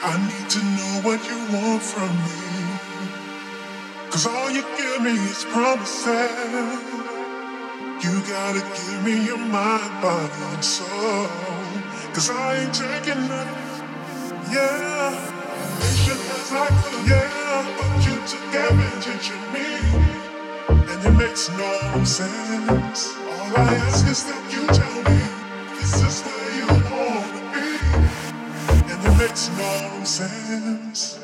I need to know what you want from me, 'cause all you give me is promises. You gotta give me your mind, body, and soul, 'cause I ain't taking nothing. Yeah, patient as I could. Yeah, but you took advantage of me, and it makes no sense. All I ask is that you tell me, is this where you want me? And it makes no sense.